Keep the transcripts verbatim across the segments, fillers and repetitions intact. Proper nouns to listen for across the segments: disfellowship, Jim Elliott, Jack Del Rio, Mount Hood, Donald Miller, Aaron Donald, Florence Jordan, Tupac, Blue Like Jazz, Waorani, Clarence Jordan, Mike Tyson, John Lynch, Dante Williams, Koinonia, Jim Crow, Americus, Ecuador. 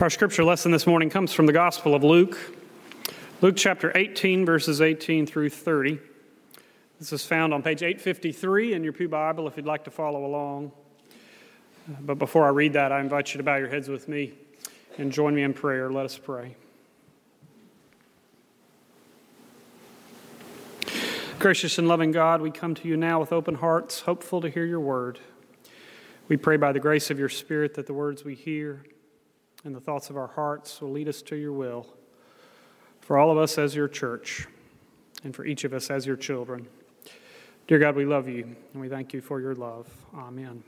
Our scripture lesson this morning comes from the Gospel of Luke. Luke chapter eighteen, verses eighteen through thirty. This is found on page eight fifty-three in your pew Bible if you'd like to follow along. But before I read that, I invite you to bow your heads with me and join me in prayer. Let us pray. Gracious and loving God, we come to you now with open hearts, hopeful to hear your word. We pray by the grace of your Spirit that the words we hear and the thoughts of our hearts will lead us to your will, for all of us as your church and for each of us as your children. Dear God, we love you and we thank you for your love. Amen.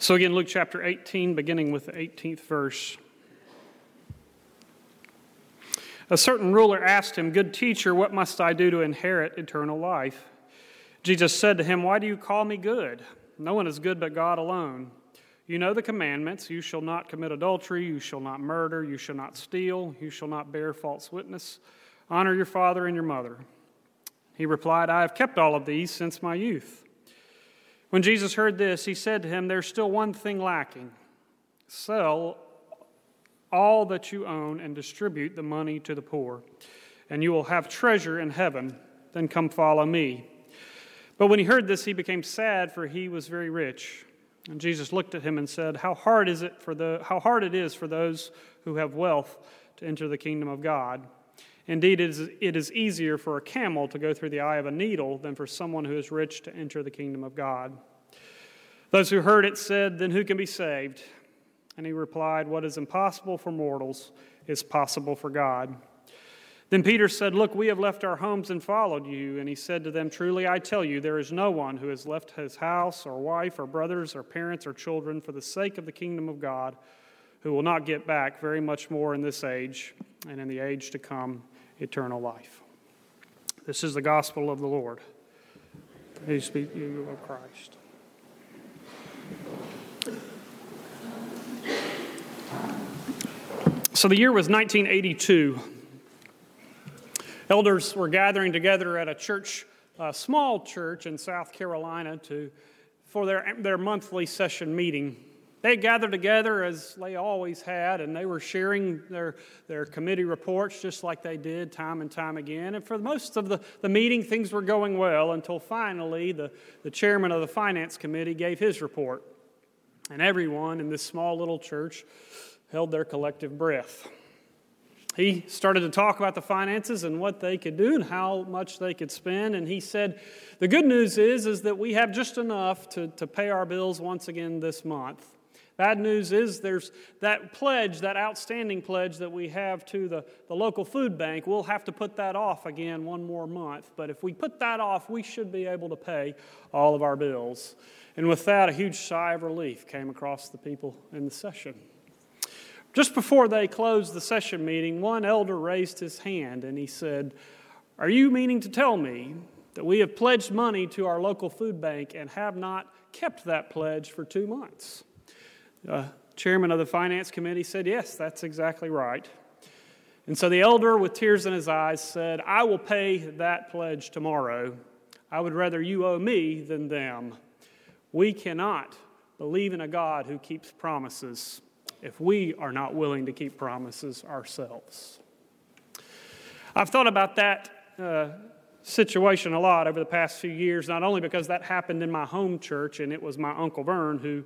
So again, Luke chapter eighteen, beginning with the eighteenth verse. A certain ruler asked him, "Good teacher, what must I do to inherit eternal life?" Jesus said to him, "Why do you call me good? No one is good but God alone. You know the commandments. You shall not commit adultery. You shall not murder. You shall not steal. You shall not bear false witness. Honor your father and your mother." He replied, "I have kept all of these since my youth." When Jesus heard this, he said to him, "There's still one thing lacking. Sell all that you own and distribute the money to the poor, and you will have treasure in heaven. Then come follow me." But when he heard this, he became sad, for he was very rich. And Jesus looked at him and said, "How hard is it for the how hard it is for those who have wealth to enter the kingdom of God? Indeed, it is, it is easier for a camel to go through the eye of a needle than for someone who is rich to enter the kingdom of God." Those who heard it said, "Then who can be saved?" And he replied, "What is impossible for mortals is possible for God." Then Peter said, "Look, we have left our homes and followed you." And he said to them, "Truly I tell you, there is no one who has left his house or wife or brothers or parents or children for the sake of the kingdom of God who will not get back very much more in this age and in the age to come eternal life." This is the gospel of the Lord. Praise be to you, O Christ. So the year was nineteen eighty-two. Elders were gathering together at a church, a small church in South Carolina, to for their, their monthly session meeting. They gathered together as they always had, and they were sharing their, their committee reports just like they did time and time again. And for most of the, the meeting, things were going well until finally the, the chairman of the finance committee gave his report. And everyone in this small little church held their collective breath. He started to talk about the finances and what they could do and how much they could spend. And he said, "The good news is, is that we have just enough to, to pay our bills once again this month. Bad news is there's that pledge, that outstanding pledge that we have to the, the local food bank. We'll have to put that off again one more month. But if we put that off, we should be able to pay all of our bills." And with that, a huge sigh of relief came across the people in the session. Just before they closed the session meeting, one elder raised his hand and he said, "Are you meaning to tell me that we have pledged money to our local food bank and have not kept that pledge for two months?" The chairman of the finance committee said, "Yes, that's exactly right." And so the elder, with tears in his eyes, said, "I will pay that pledge tomorrow. I would rather you owe me than them. We cannot believe in a God who keeps promises if we are not willing to keep promises ourselves." I've thought about that uh, situation a lot over the past few years, not only because that happened in my home church and it was my Uncle Vern who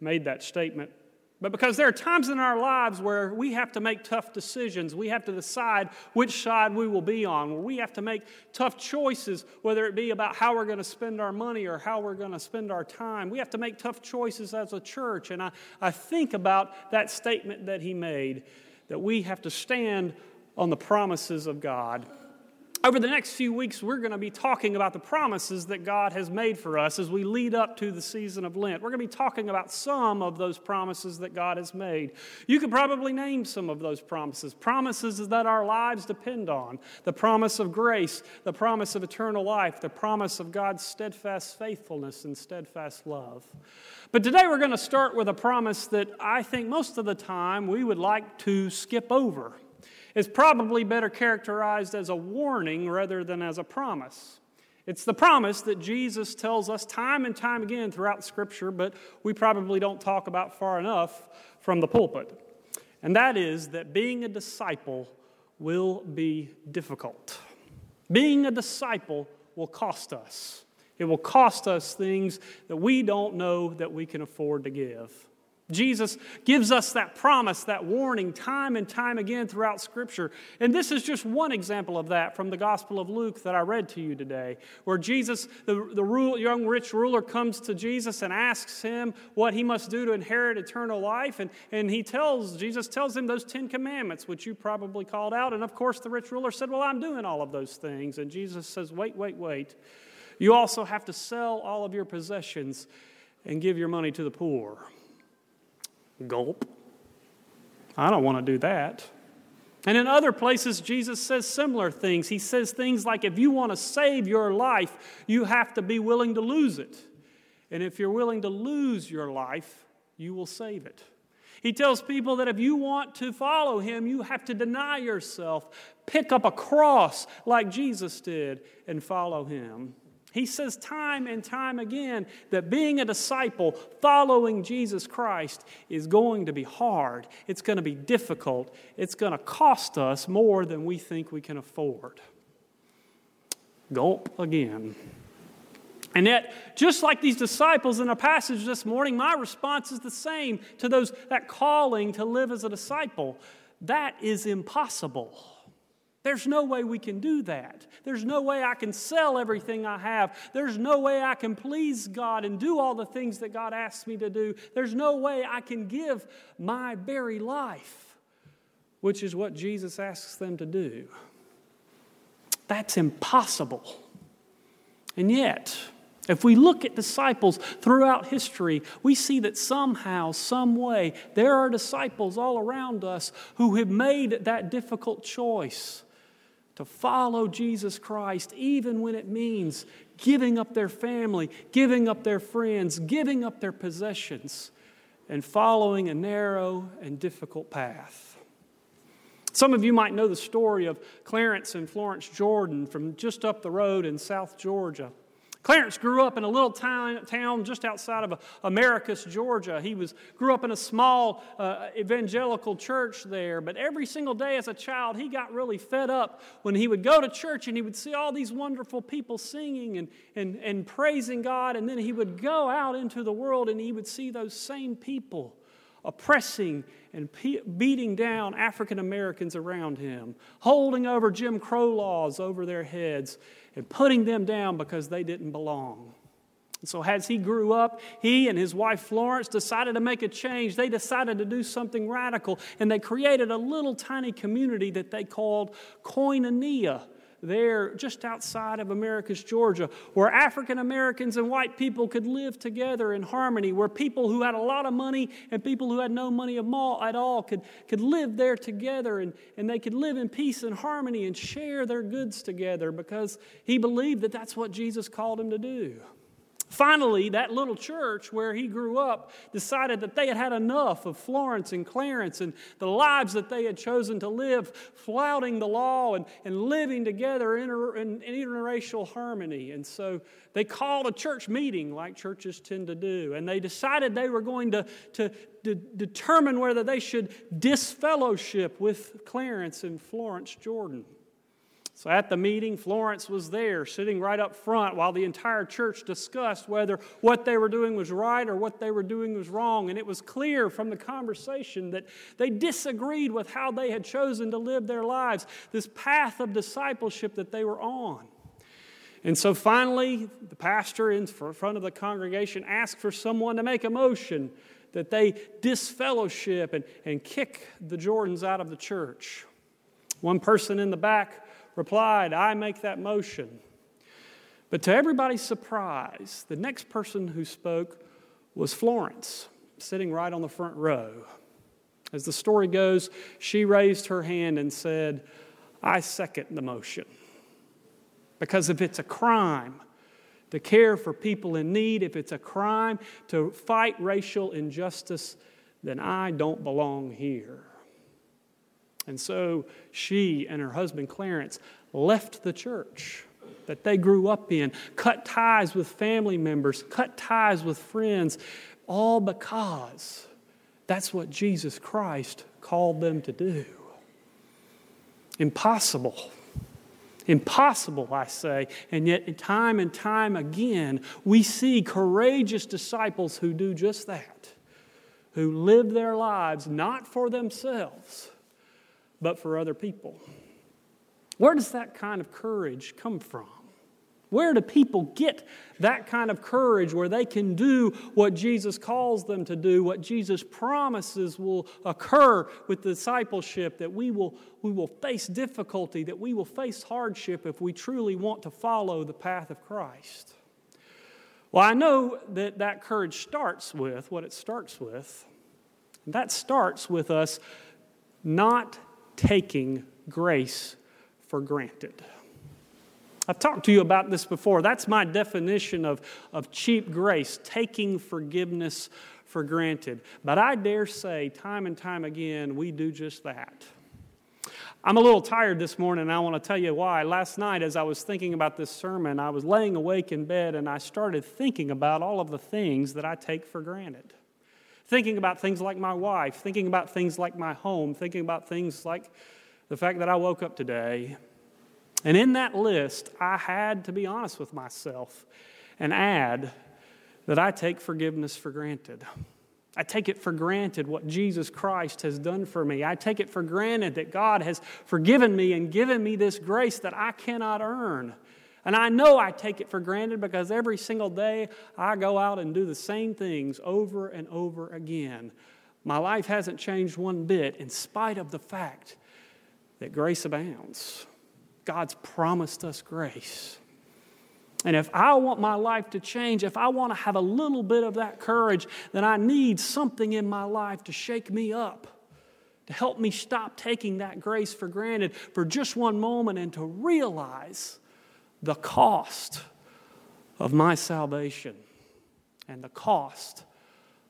made that statement, but because there are times in our lives where we have to make tough decisions. We have to decide which side we will be on, where we have to make tough choices, whether it be about how we're going to spend our money or how we're going to spend our time. We have to make tough choices as a church. And I, I think about that statement that he made, that we have to stand on the promises of God. Over the next few weeks, we're going to be talking about the promises that God has made for us as we lead up to the season of Lent. We're going to be talking about some of those promises that God has made. You could probably name some of those promises, promises that our lives depend on, the promise of grace, the promise of eternal life, the promise of God's steadfast faithfulness and steadfast love. But today we're going to start with a promise that I think most of the time we would like to skip over. It's probably better characterized as a warning rather than as a promise. It's the promise that Jesus tells us time and time again throughout Scripture, but we probably don't talk about far enough from the pulpit. and that is that being a disciple will be difficult. Being a disciple will cost us. It will cost us things that we don't know that we can afford to give. Jesus gives us that promise, that warning, time and time again throughout Scripture. And this is just one example of that from the Gospel of Luke that I read to you today, where Jesus, the, the rule, young rich ruler comes to Jesus and asks him what he must do to inherit eternal life. And, and he tells, Jesus tells him those Ten Commandments, which you probably called out. And of course the rich ruler said, well, I'm doing all of those things. And Jesus says, wait, wait, wait. You also have to sell all of your possessions and give your money to the poor. Gulp. I don't want to do that. And in other places, Jesus says similar things. He says things like, if you want to save your life, you have to be willing to lose it. And if you're willing to lose your life, you will save it. He tells people that if you want to follow him, you have to deny yourself, pick up a cross like Jesus did, and follow him. He says time and time again that being a disciple, following Jesus Christ, is going to be hard. It's going to be difficult. It's going to cost us more than we think we can afford. Gulp again. And yet, just like these disciples in our passage this morning, my response is the same to those that calling to live as a disciple. That is impossible. There's no way we can do that. There's no way I can sell everything I have. There's no way I can please God and do all the things that God asks me to do. There's no way I can give my very life, which is what Jesus asks them to do. That's impossible. And yet, if we look at disciples throughout history, we see that somehow, some way, there are disciples all around us who have made that difficult choice to follow Jesus Christ, even when it means giving up their family, giving up their friends, giving up their possessions, and following a narrow and difficult path. Some of you might know the story of Clarence and Florence Jordan from just up the road in South Georgia. Clarence grew up in a little town just outside of Americus, Georgia. He was grew up in a small uh, evangelical church there, but every single day as a child, he got really fed up when he would go to church and he would see all these wonderful people singing and, and, and praising God, and then he would go out into the world and he would see those same people oppressing and pe- beating down African Americans around him, holding over Jim Crow laws over their heads and putting them down because they didn't belong. And so as he grew up, he and his wife Florence decided to make a change. They decided to do something radical, and they created a little tiny community that they called Koinonia, there just outside of Americus, Georgia, where African Americans and white people could live together in harmony, where people who had a lot of money and people who had no money at all could, could live there together, and, and they could live in peace and harmony and share their goods together, because he believed that that's what Jesus called him to do. Finally, that little church where he grew up decided that they had had enough of Florence and Clarence and the lives that they had chosen to live, flouting the law and, and living together in, in, in interracial harmony. And so they called a church meeting like churches tend to do, and they decided they were going to, to, to determine whether they should disfellowship with Clarence and Florence Jordan. So at the meeting, Florence was there, sitting right up front while the entire church discussed whether what they were doing was right or what they were doing was wrong. And it was clear from the conversation that they disagreed with how they had chosen to live their lives, this path of discipleship that they were on. And so finally, the pastor in front of the congregation asked for someone to make a motion that they disfellowship and, and kick the Jordans out of the church. One person in the back replied, "I make that motion." But to everybody's surprise, the next person who spoke was Florence, sitting right on the front row. As the story goes, she raised her hand and said, "I second the motion." Because if it's a crime to care for people in need, if it's a crime to fight racial injustice, then I don't belong here. And so she and her husband Clarence left the church that they grew up in, cut ties with family members, cut ties with friends, all because That's what Jesus Christ called them to do. Impossible. Impossible, I say. And yet, time and time again, we see courageous disciples who do just that, who live their lives not for themselves, but for other people. Where does that kind of courage come from? Where do people get that kind of courage where they can do what Jesus calls them to do, what Jesus promises will occur with discipleship, that we will, we will face difficulty, that we will face hardship if we truly want to follow the path of Christ? Well, I know that that courage starts with what it starts with. And that starts with us not taking grace for granted. I've talked to you about this before. That's my definition of, of cheap grace, taking forgiveness for granted. But I dare say, time and time again, we do just that. I'm a little tired this morning, and I want to tell you why. Last night, as I was thinking about this sermon, I was laying awake in bed, and I started thinking about all of the things that I take for granted. Thinking about things like my wife, thinking about things like my home, thinking about things like the fact that I woke up today. And in that list, I had to be honest with myself and add that I take forgiveness for granted. I take it for granted what Jesus Christ has done for me. I take it for granted that God has forgiven me and given me this grace that I cannot earn. And I know I take it for granted because every single day I go out and do the same things over and over again. My life hasn't changed one bit in spite of the fact that grace abounds. God's promised us grace. And if I want my life to change, if I want to have a little bit of that courage, then I need something in my life to shake me up, to help me stop taking that grace for granted for just one moment and to realize the cost of my salvation and the cost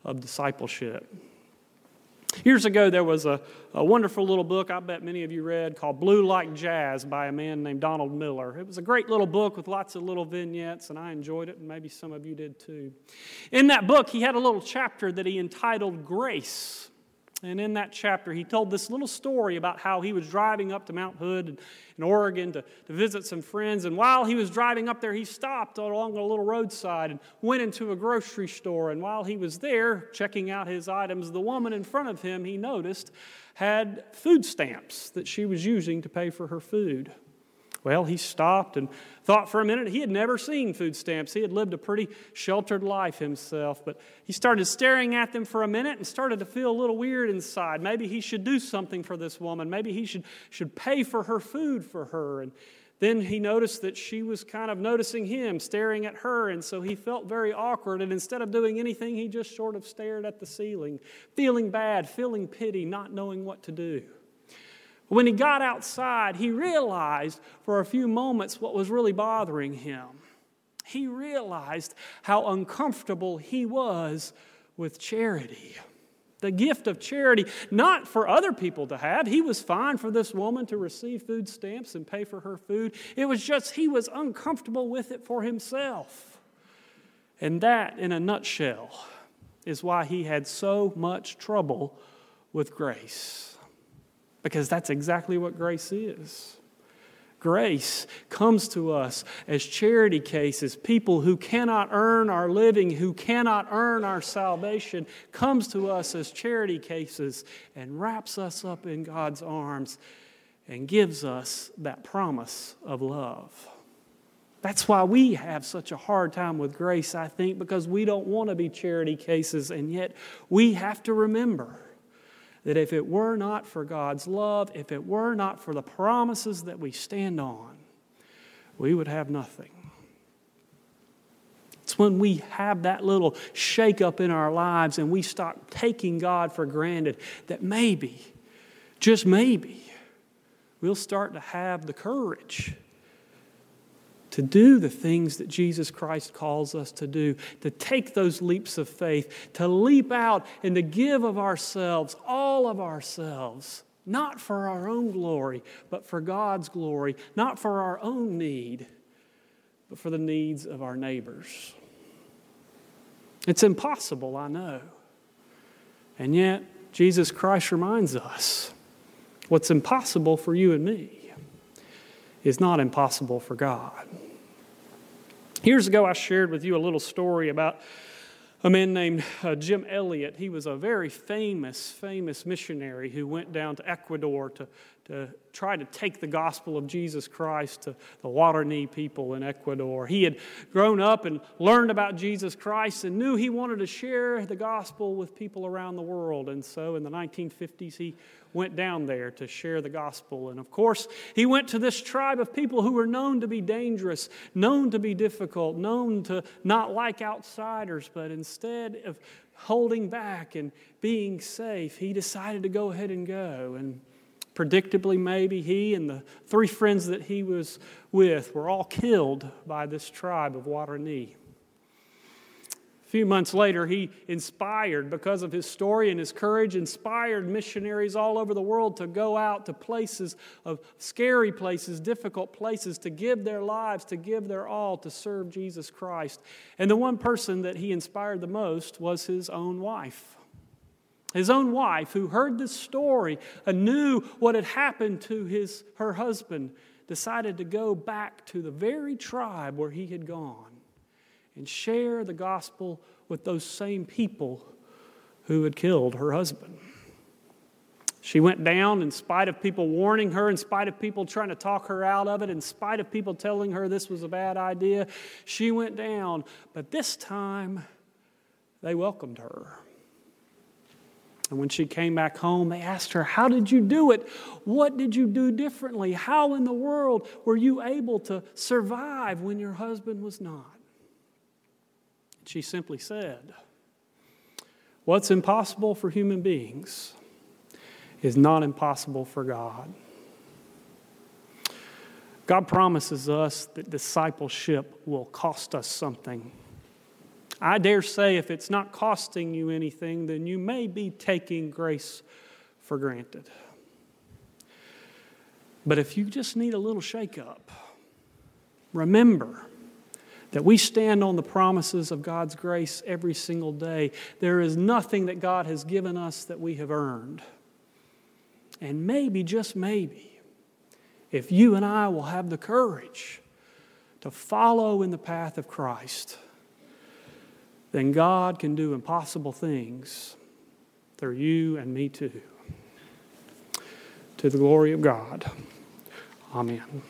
of discipleship. Years ago, there was a, a wonderful little book I bet many of you read called Blue Like Jazz by a man named Donald Miller. It was a great little book with lots of little vignettes, and I enjoyed it, and maybe some of you did too. In that book, he had a little chapter that he entitled Grace. And in that chapter, he told this little story about how he was driving up to Mount Hood in Oregon to, to visit some friends. And while he was driving up there, he stopped along a little roadside and went into a grocery store. And while he was there checking out his items, the woman in front of him, he noticed, had food stamps that she was using to pay for her food. Well, he stopped and thought for a minute. He had never seen food stamps. He had lived a pretty sheltered life himself. But he started staring at them for a minute and started to feel a little weird inside. Maybe he should do something for this woman. Maybe he should, should pay for her food for her. And then he noticed that she was kind of noticing him, staring at her. And so he felt very awkward. And instead of doing anything, he just sort of stared at the ceiling, feeling bad, feeling pity, not knowing what to do. When he got outside, he realized for a few moments what was really bothering him. He realized how uncomfortable he was with charity. The gift of charity, not for other people to have. He was fine for this woman to receive food stamps and pay for her food. It was just he was uncomfortable with it for himself. And that, in a nutshell, is why he had so much trouble with grace. Because that's exactly what grace is. Grace comes to us as charity cases. People who cannot earn our living, who cannot earn our salvation, comes to us as charity cases and wraps us up in God's arms and gives us that promise of love. That's why we have such a hard time with grace, I think, because we don't want to be charity cases, and yet we have to remember that if it were not for God's love, if it were not for the promises that we stand on, we would have nothing. It's when we have that little shakeup in our lives and we stop taking God for granted that maybe, just maybe, we'll start to have the courage to do the things that Jesus Christ calls us to do, to take those leaps of faith, to leap out and to give of ourselves, all of ourselves, not for our own glory, but for God's glory, not for our own need, but for the needs of our neighbors. It's impossible, I know. And yet, Jesus Christ reminds us, what's impossible for you and me is not impossible for God. Years ago, I shared with you a little story about a man named uh, Jim Elliott. He was a very famous, famous missionary who went down to Ecuador to, to try to take the gospel of Jesus Christ to the Waorani people in Ecuador. He had grown up and learned about Jesus Christ and knew he wanted to share the gospel with people around the world. And so in the nineteen fifties, he went down there to share the gospel. And of course, he went to this tribe of people who were known to be dangerous, known to be difficult, known to not like outsiders, but instead of holding back and being safe, he decided to go ahead and go. And predictably, maybe he and the three friends that he was with were all killed by this tribe of Waorani. A few months later, he inspired, because of his story and his courage, inspired missionaries all over the world to go out to places of scary places, difficult places, to give their lives, to give their all, to serve Jesus Christ. And the one person that he inspired the most was his own wife. His own wife, who heard this story and knew what had happened to his, her husband, decided to go back to the very tribe where he had gone and share the gospel with those same people who had killed her husband. She went down in spite of people warning her, in spite of people trying to talk her out of it, in spite of people telling her this was a bad idea. She went down, but this time they welcomed her. And when she came back home, they asked her, how did you do it? What did you do differently? How in the world were you able to survive when your husband was not? She simply said, what's impossible for human beings is not impossible for God. God promises us that discipleship will cost us something. I dare say if it's not costing you anything, then you may be taking grace for granted. But if you just need a little shakeup, remember that we stand on the promises of God's grace every single day. There is nothing that God has given us that we have earned. And maybe, just maybe, if you and I will have the courage to follow in the path of Christ, then God can do impossible things through you and me too. To the glory of God. Amen.